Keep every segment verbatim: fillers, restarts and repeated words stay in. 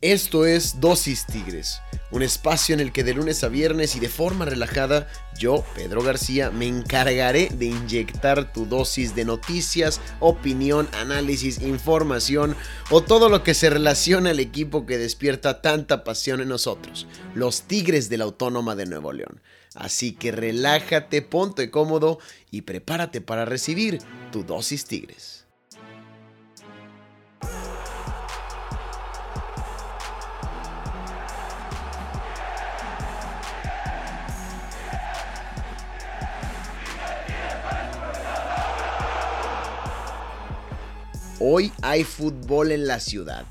Esto es Dosis Tigres, un espacio en el que de lunes a viernes y de forma relajada, yo, Pedro García, me encargaré de inyectar tu dosis de noticias, opinión, análisis, información o todo lo que se relaciona al equipo que despierta tanta pasión en nosotros, los Tigres de la Autónoma de Nuevo León. Así que relájate, ponte cómodo y prepárate para recibir tu Dosis Tigres. Hoy hay fútbol en la ciudad.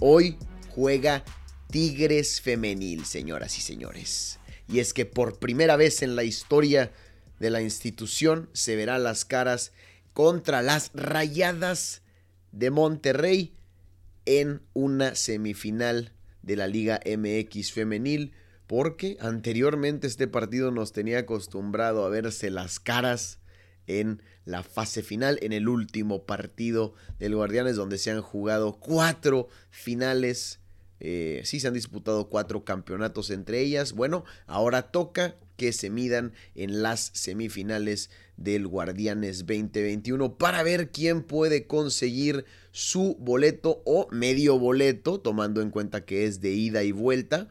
Hoy juega Tigres Femenil, señoras y señores. Y es que por primera vez en la historia de la institución se verá las caras contra las Rayadas de Monterrey en una semifinal de la Liga M X Femenil, porque anteriormente este partido nos tenía acostumbrado a verse las caras en la fase final, en el último partido del Guardianes, donde se han jugado cuatro finales, eh, sí se han disputado cuatro campeonatos entre ellas. Bueno, ahora toca que se midan en las semifinales del Guardianes veinte veintiuno para ver quién puede conseguir su boleto o medio boleto, tomando en cuenta que es de ida y vuelta,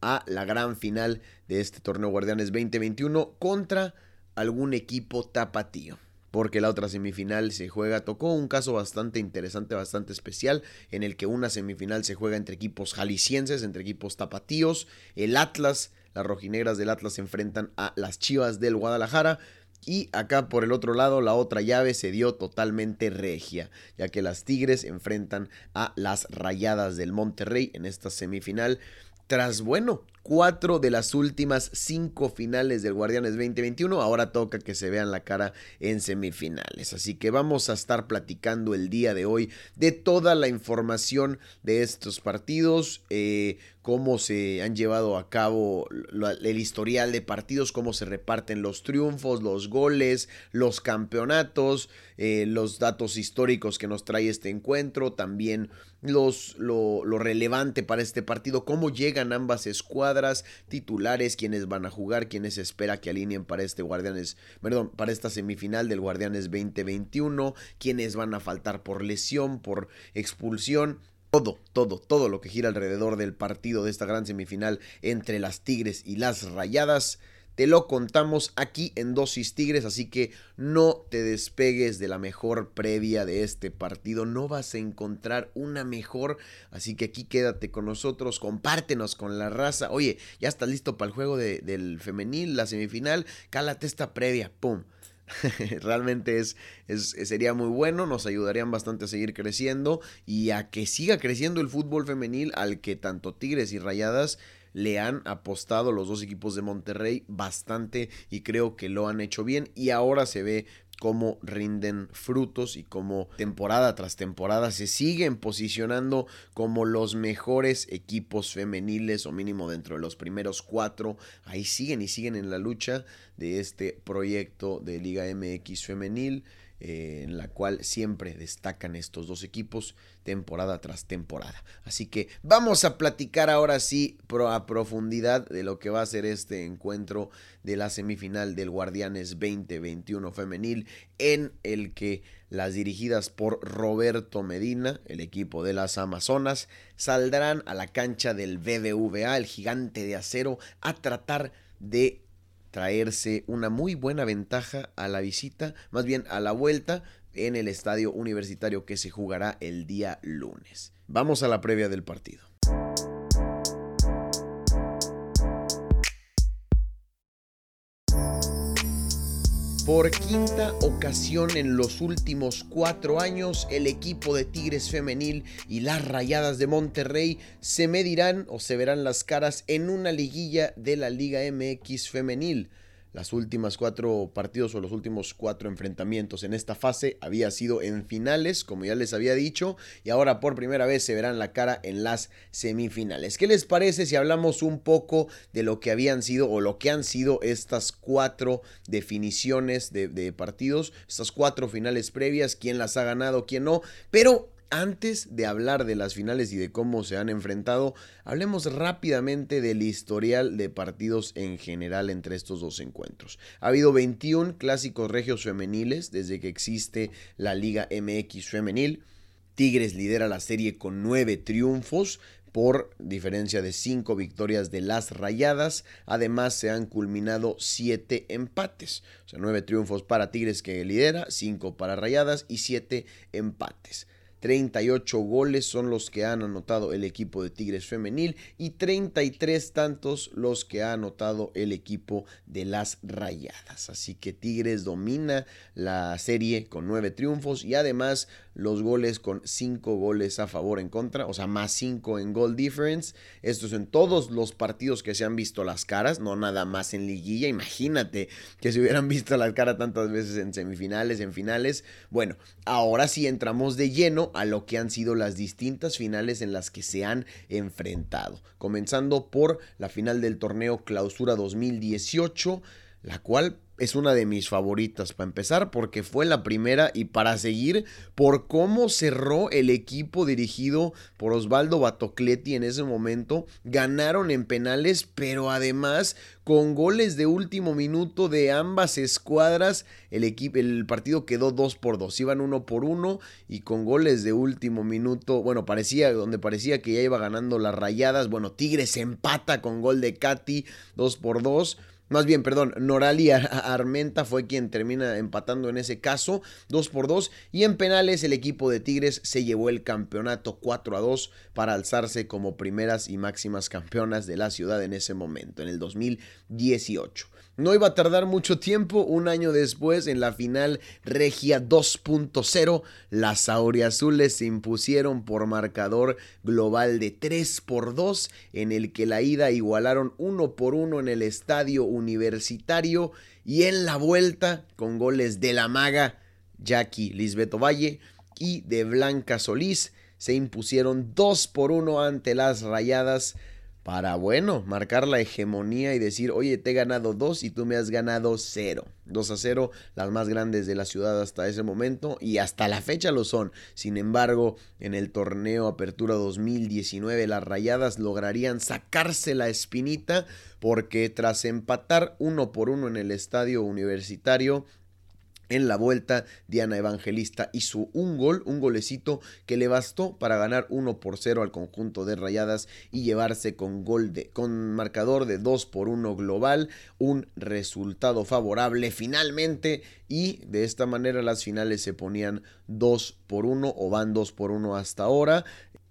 a la gran final de este torneo Guardianes veinte veintiuno contra algún equipo tapatío, porque la otra semifinal se juega, tocó un caso bastante interesante, bastante especial, en el que una semifinal se juega entre equipos jaliscienses, entre equipos tapatíos. El Atlas, las rojinegras del Atlas se enfrentan a las Chivas del Guadalajara, y acá por el otro lado la otra llave se dio totalmente regia, ya que las Tigres enfrentan a las Rayadas del Monterrey en esta semifinal, tras, bueno, cuatro de las últimas cinco finales del Guardianes veinte veintiuno, ahora toca que se vean la cara en semifinales. Así que vamos a estar platicando el día de hoy de toda la información de estos partidos, eh, cómo se han llevado a cabo lo, el historial de partidos, cómo se reparten los triunfos, los goles, los campeonatos, eh, los datos históricos que nos trae este encuentro, también los, lo, lo relevante para este partido, cómo llegan ambas escuadras, titulares, quienes van a jugar, quienes espera que alineen para este Guardianes, perdón, para esta semifinal del Guardianes veinte veintiuno, quienes van a faltar por lesión, por expulsión, todo, todo, todo lo que gira alrededor del partido de esta gran semifinal entre las Tigres y las Rayadas. Te lo contamos aquí en Dosis Tigres, así que no te despegues de la mejor previa de este partido. No vas a encontrar una mejor, así que aquí quédate con nosotros, compártenos con la raza. Oye, ¿ya estás listo para el juego de, del femenil, la semifinal? Cálate esta previa, pum. Realmente es, es, sería muy bueno, nos ayudarían bastante a seguir creciendo y a que siga creciendo el fútbol femenil, al que tanto Tigres y Rayadas le han apostado los dos equipos de Monterrey bastante, y creo que lo han hecho bien, y ahora se ve cómo rinden frutos y cómo temporada tras temporada se siguen posicionando como los mejores equipos femeniles, o mínimo dentro de los primeros cuatro. Ahí siguen y siguen en la lucha de este proyecto de Liga M X Femenil, eh, en la cual siempre destacan estos dos equipos temporada tras temporada. Así que vamos a platicar ahora sí pro a profundidad de lo que va a ser este encuentro de la semifinal del Guardianes veinte veintiuno femenil, en el que las dirigidas por Roberto Medina, el equipo de las Amazonas, saldrán a la cancha del B B V A, el gigante de acero, a tratar de traerse una muy buena ventaja a la visita, más bien a la vuelta, en el Estadio Universitario, que se jugará el día lunes. Vamos a la previa del partido. Por quinta ocasión en los últimos cuatro años, el equipo de Tigres Femenil y las Rayadas de Monterrey se medirán o se verán las caras en una liguilla de la Liga M X Femenil. Las últimas cuatro partidos o los últimos cuatro enfrentamientos en esta fase había sido en finales, como ya les había dicho, y ahora por primera vez se verán la cara en las semifinales. ¿Qué les parece si hablamos un poco de lo que habían sido o lo que han sido estas cuatro definiciones de, de partidos, estas cuatro finales previas, quién las ha ganado, quién no? Pero Antes de hablar de las finales y de cómo se han enfrentado, hablemos rápidamente del historial de partidos en general entre estos dos encuentros. Ha habido veintiún clásicos regios femeniles desde que existe la Liga M X Femenil. Tigres lidera la serie con nueve triunfos por diferencia de cinco victorias de las Rayadas. Además, se han culminado siete empates. O sea, nueve triunfos para Tigres, que lidera, cinco para Rayadas y siete empates. treinta y ocho goles son los que han anotado el equipo de Tigres Femenil y treinta y tres tantos los que ha anotado el equipo de las Rayadas. Así que Tigres domina la serie con nueve triunfos y además los goles con cinco goles a favor en contra, o sea, más cinco en goal difference. Esto es en todos los partidos que se han visto las caras, no nada más en liguilla. Imagínate que se hubieran visto las caras tantas veces en semifinales, en finales. Bueno, ahora sí entramos de lleno a lo que han sido las distintas finales en las que se han enfrentado, comenzando por la final del torneo Clausura dos mil dieciocho, la cual es una de mis favoritas para empezar porque fue la primera y para seguir por cómo cerró el equipo dirigido por Osvaldo Batocletti en ese momento. Ganaron en penales, pero además con goles de último minuto de ambas escuadras. El, equipo, el partido quedó dos por dos, iban uno por uno y con goles de último minuto, bueno, parecía donde parecía que ya iba ganando las Rayadas. Bueno, Tigres empata con gol de Katy, dos por dos. Más bien, perdón, Noraly Armenta fue quien termina empatando en ese caso, dos por dos. Y en penales el equipo de Tigres se llevó el campeonato cuatro a dos para alzarse como primeras y máximas campeonas de la ciudad en ese momento, en el dos mil dieciocho. No iba a tardar mucho tiempo, un año después, en la final Regia dos punto cero, las auriazules se impusieron por marcador global de tres por dos, en el que la ida igualaron uno por uno en el Estadio Universitario y en la vuelta con goles de La Maga, Jackie Lisbeth Ovalle y de Blanca Solís, se impusieron dos por uno ante las Rayadas, para, bueno, marcar la hegemonía y decir, oye, te he ganado dos y tú me has ganado cero. dos a cero, las más grandes de la ciudad hasta ese momento y hasta la fecha lo son. Sin embargo, en el torneo Apertura dos mil diecinueve, las Rayadas lograrían sacarse la espinita porque tras empatar uno por uno en el Estadio Universitario, en la vuelta, Diana Evangelista hizo un gol, un golecito que le bastó para ganar uno por cero al conjunto de Rayadas y llevarse con gol de, con marcador de dos por uno global, un resultado favorable finalmente, y de esta manera las finales se ponían dos por uno o van dos por uno hasta ahora.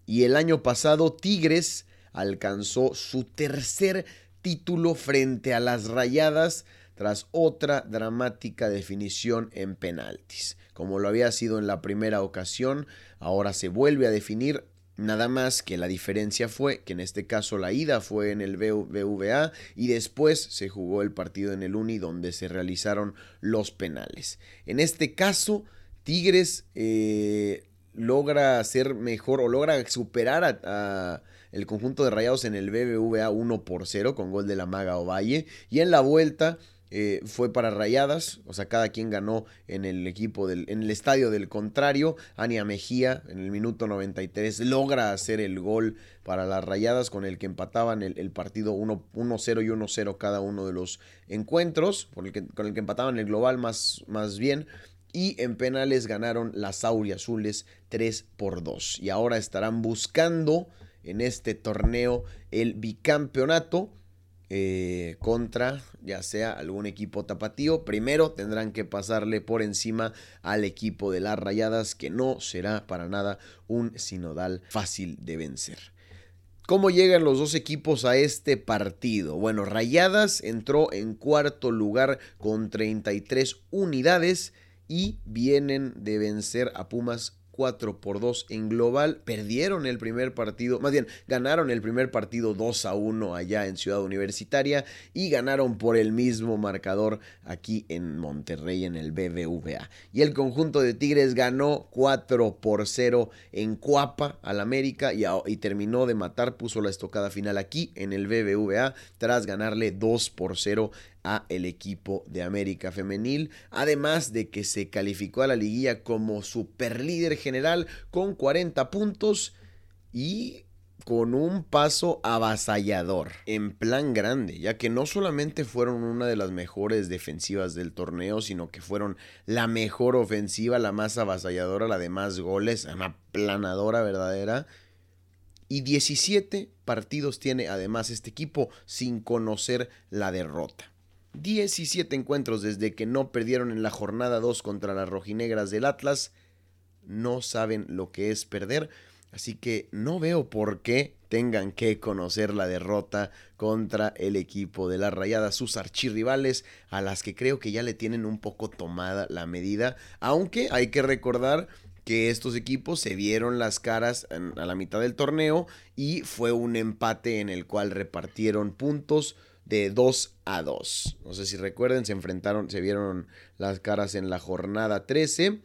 Y el año pasado Tigres alcanzó su tercer título frente a las Rayadas, tras otra dramática definición en penaltis. Como lo había sido en la primera ocasión, ahora se vuelve a definir, nada más que la diferencia fue que en este caso la ida fue en el B B V A y después se jugó el partido en el Uni donde se realizaron los penales. En este caso, Tigres eh, logra ser mejor o logra superar a... a el conjunto de Rayados en el B B V A uno por cero con gol de La Maga Ovalle. Y en la vuelta eh, fue para Rayadas. O sea, cada quien ganó en el equipo del, en el estadio del contrario. Ania Mejía en el minuto noventa y tres logra hacer el gol para las Rayadas con el que empataban el, el partido uno cero y uno cero cada uno de los encuentros. Por el que, con el que empataban el global más, más bien. Y en penales ganaron las auriazules tres por dos. Y ahora estarán buscando en este torneo el bicampeonato eh, contra ya sea algún equipo tapatío. Primero tendrán que pasarle por encima al equipo de las Rayadas, que no será para nada un sinodal fácil de vencer. ¿Cómo llegan los dos equipos a este partido? Bueno, Rayadas entró en cuarto lugar con treinta y tres unidades y vienen de vencer a Pumas cuatro por dos en global. Perdieron el primer partido, más bien ganaron el primer partido dos a uno allá en Ciudad Universitaria y ganaron por el mismo marcador aquí en Monterrey en el B B V A. Y el conjunto de Tigres ganó cuatro por cero en Cuapa al América y, a, y terminó de matar, puso la estocada final aquí en el B B V A tras ganarle dos por cero a el equipo de América Femenil, además de que se calificó a la liguilla como superlíder general con cuarenta puntos y con un paso avasallador en plan grande, ya que no solamente fueron una de las mejores defensivas del torneo, sino que fueron la mejor ofensiva, la más avasalladora, la de más goles, una aplanadora verdadera. Y diecisiete partidos tiene además este equipo sin conocer la derrota. diecisiete encuentros desde que no perdieron en la jornada dos contra las rojinegras del Atlas. No saben lo que es perder, así que no veo por qué tengan que conocer la derrota contra el equipo de las Rayadas, sus archirrivales, a las que creo que ya le tienen un poco tomada la medida, aunque hay que recordar que estos equipos se vieron las caras en, a la mitad del torneo y fue un empate en el cual repartieron puntos de dos a dos. No sé si recuerden, se enfrentaron, se vieron las caras en la jornada trece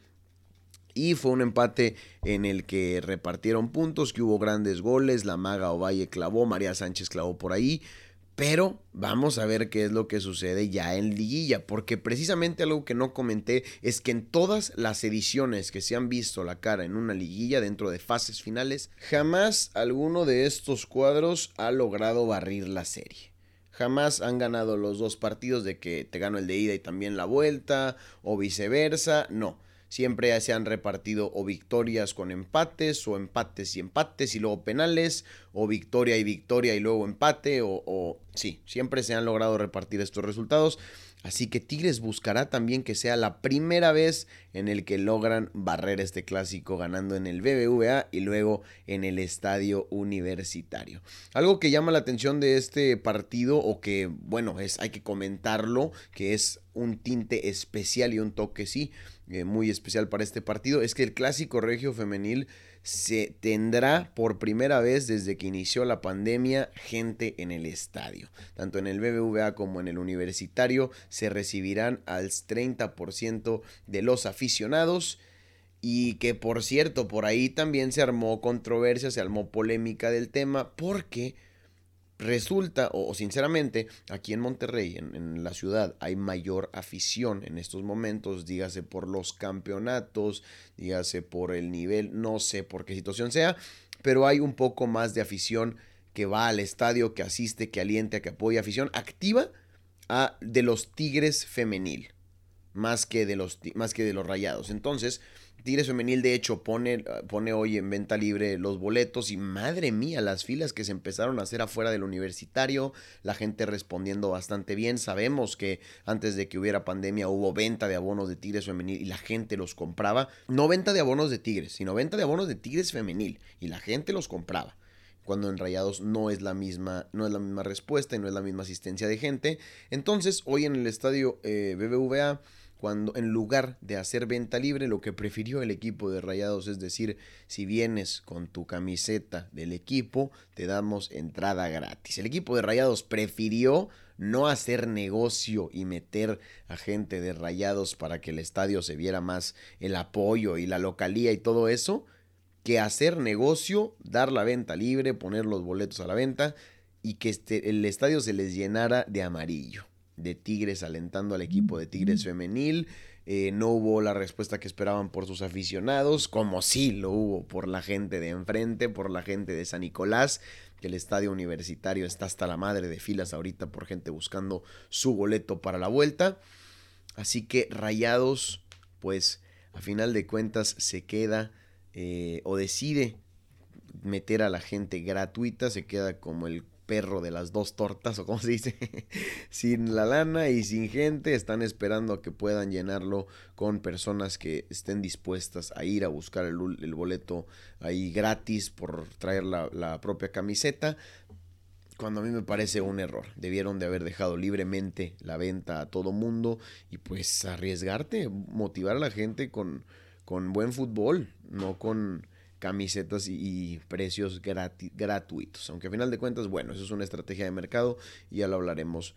y fue un empate en el que repartieron puntos, que hubo grandes goles, La Maga Ovalle clavó, María Sánchez clavó por ahí, pero vamos a ver qué es lo que sucede ya en liguilla, porque precisamente algo que no comenté es que en todas las ediciones que se han visto la cara en una liguilla dentro de fases finales, jamás alguno de estos cuadros ha logrado barrir la serie. Jamás han ganado los dos partidos de que te gano el de ida y también la vuelta, o viceversa, no. Siempre se han repartido o victorias con empates, o empates y empates y luego penales, o victoria y victoria y luego empate, o, o sí, siempre se han logrado repartir estos resultados. Así que Tigres buscará también que sea la primera vez en el que logran barrer este clásico ganando en el B B V A y luego en el Estadio Universitario. Algo que llama la atención de este partido, o que bueno, es, hay que comentarlo, que es un tinte especial y un toque sí, eh, muy especial para este partido, es que el clásico regio femenil se tendrá por primera vez desde que inició la pandemia gente en el estadio. Tanto en el B B V A como en el Universitario se recibirán al treinta por ciento de los aficionados. Y que, por cierto, por ahí también se armó controversia, se armó polémica del tema, porque resulta, o, o sinceramente, aquí en Monterrey, en, en la ciudad, hay mayor afición en estos momentos, dígase por los campeonatos, dígase por el nivel, no sé por qué situación sea, pero hay un poco más de afición que va al estadio, que asiste, que alienta, que apoya, afición activa a, de los Tigres femenil, más que de los, más que de los Rayados. Entonces, Tigres Femenil de hecho pone, pone hoy en venta libre los boletos y madre mía las filas que se empezaron a hacer afuera del Universitario, la gente respondiendo bastante bien. Sabemos que antes de que hubiera pandemia hubo venta de abonos de Tigres Femenil y la gente los compraba, no venta de abonos de Tigres, sino venta de abonos de Tigres Femenil y la gente los compraba. Cuando en Rayados no es la misma, no es la misma respuesta y no es la misma asistencia de gente. Entonces hoy en el estadio eh, B B V A, cuando en lugar de hacer venta libre, lo que prefirió el equipo de Rayados es decir, si vienes con tu camiseta del equipo, te damos entrada gratis. El equipo de Rayados prefirió no hacer negocio y meter a gente de Rayados para que el estadio se viera más el apoyo y la localía y todo eso, que hacer negocio, dar la venta libre, poner los boletos a la venta y que este, el estadio se les llenara de amarillo, de Tigres alentando al equipo de Tigres Femenil. Eh, no hubo la respuesta que esperaban por sus aficionados, como sí lo hubo por la gente de enfrente, por la gente de San Nicolás, que el Estadio Universitario está hasta la madre de filas ahorita por gente buscando su boleto para la vuelta. Así que Rayados, pues a final de cuentas se queda eh, o decide meter a la gente gratuita, se queda como el perro de las dos tortas, o como se dice, sin la lana y sin gente. Están esperando a que puedan llenarlo con personas que estén dispuestas a ir a buscar el, el boleto ahí gratis por traer la, la propia camiseta, cuando a mí me parece un error. Debieron de haber dejado libremente la venta a todo mundo y pues arriesgarte, motivar a la gente con, con buen fútbol, no con camisetas y, y precios gratis, gratuitos, aunque a final de cuentas, bueno, eso es una estrategia de mercado y ya lo hablaremos,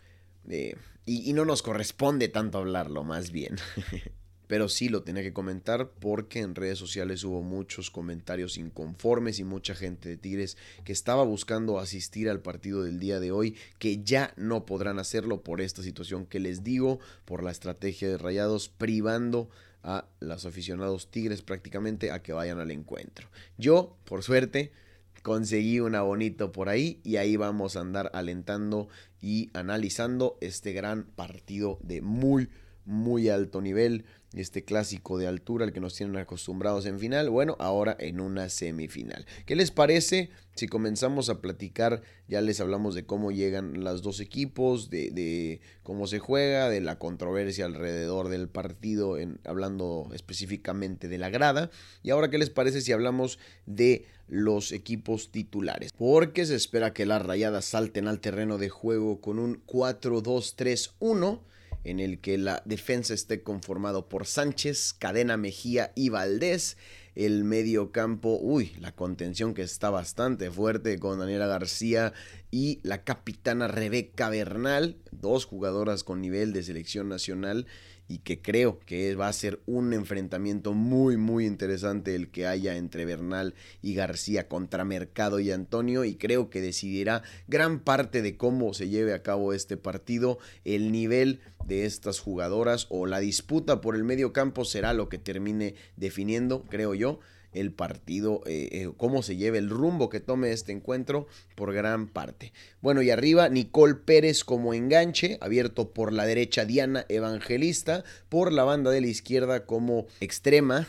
eh, y, y no nos corresponde tanto hablarlo, más bien pero sí lo tenía que comentar porque en redes sociales hubo muchos comentarios inconformes y mucha gente de Tigres que estaba buscando asistir al partido del día de hoy, que ya no podrán hacerlo por esta situación que les digo, por la estrategia de Rayados privando a los aficionados Tigres prácticamente a que vayan al encuentro. Yo, por suerte, conseguí un abonito por ahí y ahí vamos a andar alentando y analizando este gran partido de muy, muy alto nivel, este clásico de altura al que nos tienen acostumbrados en final, bueno, ahora en una semifinal. ¿Qué les parece si comenzamos a platicar? Ya les hablamos de cómo llegan los dos equipos, de, de cómo se juega, de la controversia alrededor del partido, en, hablando específicamente de la grada. Y ahora, ¿qué les parece si hablamos de los equipos titulares? Porque se espera que las Rayadas salten al terreno de juego con un cuatro dos tres uno. En el que la defensa esté conformado por Sánchez, Cadena, Mejía y Valdés. El medio campo, uy, la contención que está bastante fuerte con Daniela García y la capitana Rebeca Bernal, dos jugadoras con nivel de selección nacional y que creo que va a ser un enfrentamiento muy muy interesante el que haya entre Bernal y García contra Mercado y Antonio, y creo que decidirá gran parte de cómo se lleve a cabo este partido. El nivel de estas jugadoras o la disputa por el medio campo será lo que termine definiendo, creo yo, el partido, eh, eh, cómo se lleve el rumbo que tome este encuentro por gran parte. Bueno, y arriba Nicole Pérez como enganche, abierto por la derecha Diana Evangelista, por la banda de la izquierda como extrema,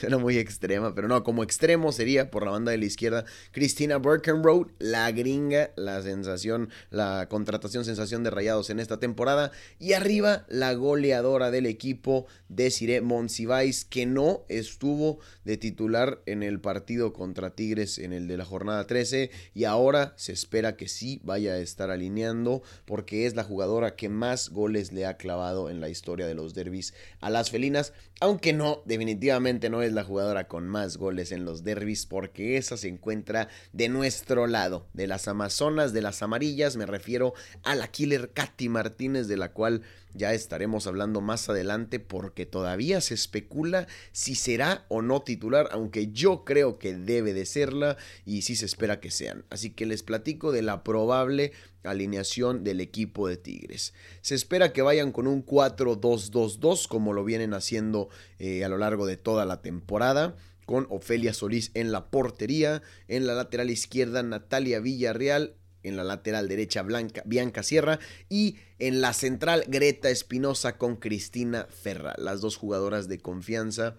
suena muy extrema, pero no, como extremo sería por la banda de la izquierda Christina Burkenroad, la gringa, la sensación, la contratación sensación de Rayados en esta temporada, y arriba la goleadora del equipo Desirée Monsiváis, que no estuvo de titular titular en el partido contra Tigres en el de la jornada trece y ahora se espera que sí vaya a estar alineando porque es la jugadora que más goles le ha clavado en la historia de los derbis a las felinas, aunque no, definitivamente no es la jugadora con más goles en los derbis porque esa se encuentra de nuestro lado, de las amazonas, de las amarillas, me refiero a la killer Katy Martínez, de la cual ya estaremos hablando más adelante porque todavía se especula si será o no titular, aunque yo creo que debe de serla y sí se espera que sean. Así que les platico de la probable alineación del equipo de Tigres. Se espera que vayan con un cuatro dos dos dos como lo vienen haciendo eh, a lo largo de toda la temporada, con Ofelia Solís en la portería, en la lateral izquierda Natalia Villarreal, en la lateral derecha Blanca, Bianca Sierra y en la central Greta Espinosa con Cristina Ferra, las dos jugadoras de confianza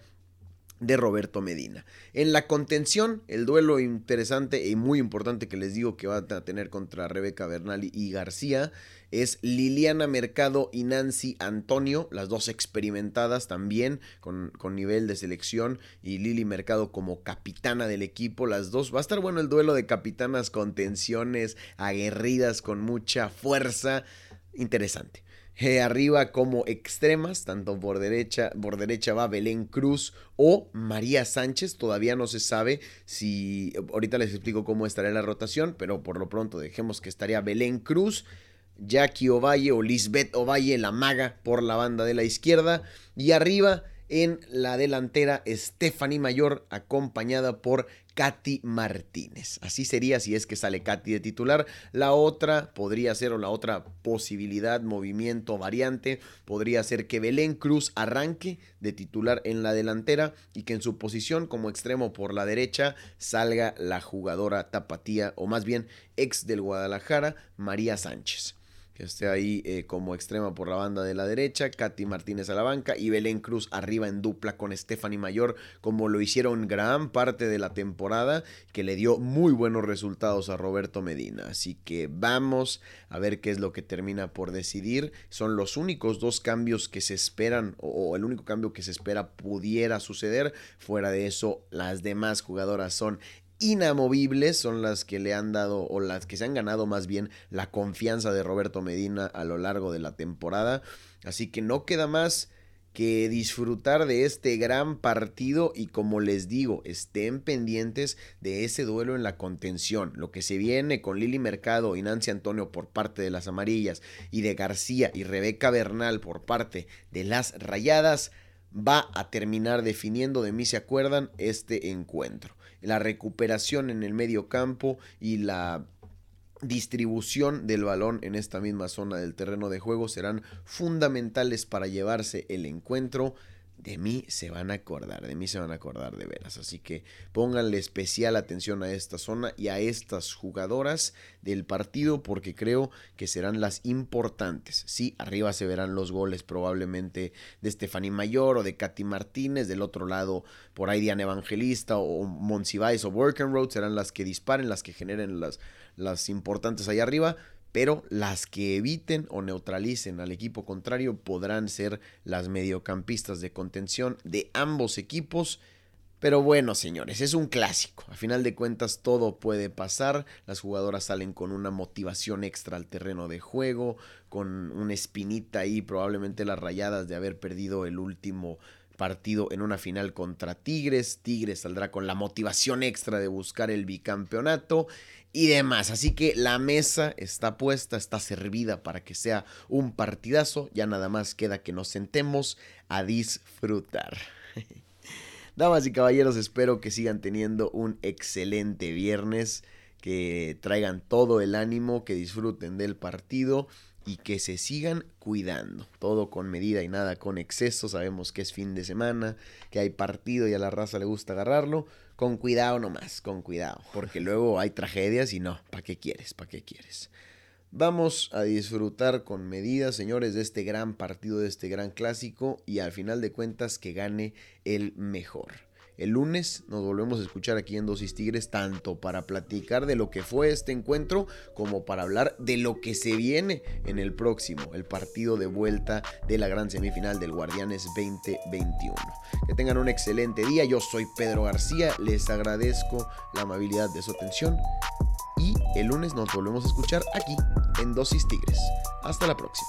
de Roberto Medina. En la contención, el duelo interesante y muy importante que les digo que va a tener contra Rebeca Bernal y García es Liliana Mercado y Nancy Antonio, las dos experimentadas también con, con nivel de selección, y Lili Mercado como capitana del equipo. Las dos, va a estar bueno el duelo de capitanas con tensiones aguerridas, con mucha fuerza, interesante. Eh, arriba como extremas, tanto por derecha, por derecha va Belén Cruz o María Sánchez, todavía no se sabe si, ahorita les explico cómo estaría la rotación, pero por lo pronto dejemos que estaría Belén Cruz, Jackie Ovalle o Lisbeth Ovalle, La Maga por la banda de la izquierda, y arriba en la delantera Estefany Mayor acompañada por Katy Martínez. Así sería si es que sale Katy de titular. La otra podría ser, o la otra posibilidad, movimiento, variante, podría ser que Belén Cruz arranque de titular en la delantera y que en su posición como extremo por la derecha salga la jugadora tapatía, o más bien ex del Guadalajara, María Sánchez, que esté ahí eh, como extrema por la banda de la derecha, Katy Martínez a la banca y Belén Cruz arriba en dupla con Estefany Mayor, como lo hicieron gran parte de la temporada, que le dio muy buenos resultados a Roberto Medina. Así que vamos a ver qué es lo que termina por decidir. Son los únicos dos cambios que se esperan, o, o el único cambio que se espera pudiera suceder. Fuera de eso, las demás jugadoras son inamovibles, son las que le han dado, o las que se han ganado más bien, la confianza de Roberto Medina a lo largo de la temporada. Así que no queda más que disfrutar de este gran partido y, como les digo, estén pendientes de ese duelo en la contención, lo que se viene con Lili Mercado y Nancy Antonio por parte de las amarillas y de García y Rebeca Bernal por parte de las Rayadas. va a terminar definiendo, de mí se acuerdan, este encuentro. La recuperación en el medio campo y la distribución del balón en esta misma zona del terreno de juego serán fundamentales para llevarse el encuentro. De mí se van a acordar, de mí se van a acordar de veras. Así que pónganle especial atención a esta zona y a estas jugadoras del partido, porque creo que serán las importantes. Sí, arriba se verán los goles probablemente de Estefany Mayor o de Katy Martínez. Del otro lado, por ahí Diana Evangelista o Monsiváis o Burkenroad serán las que disparen, las que generen las, las importantes ahí arriba. Pero las que eviten o neutralicen al equipo contrario podrán ser las mediocampistas de contención de ambos equipos. Pero bueno, señores, es un clásico. A final de cuentas, todo puede pasar. Las jugadoras salen con una motivación extra al terreno de juego, con una espinita ahí, probablemente las Rayadas, de haber perdido el último partido en una final contra Tigres. Tigres saldrá con la motivación extra de buscar el bicampeonato y demás. Así que la mesa está puesta, está servida para que sea un partidazo. Ya nada más queda que nos sentemos a disfrutar. Damas y caballeros, espero que sigan teniendo un excelente viernes, que traigan todo el ánimo, que disfruten del partido y que se sigan cuidando, todo con medida y nada con exceso. Sabemos que es fin de semana, que hay partido y a la raza le gusta agarrarlo. Con cuidado nomás, con cuidado, porque luego hay tragedias y no, ¿para qué quieres? ¿Para qué quieres? Vamos a disfrutar con medida, señores, de este gran partido, de este gran clásico, y al final de cuentas que gane el mejor. El lunes nos volvemos a escuchar aquí en Dosis Tigres, tanto para platicar de lo que fue este encuentro como para hablar de lo que se viene en el próximo, el partido de vuelta de la gran semifinal del Guardianes veinte veintiuno. Que tengan un excelente día. Yo soy Pedro García, les agradezco la amabilidad de su atención y el lunes nos volvemos a escuchar aquí en Dosis Tigres. Hasta la próxima.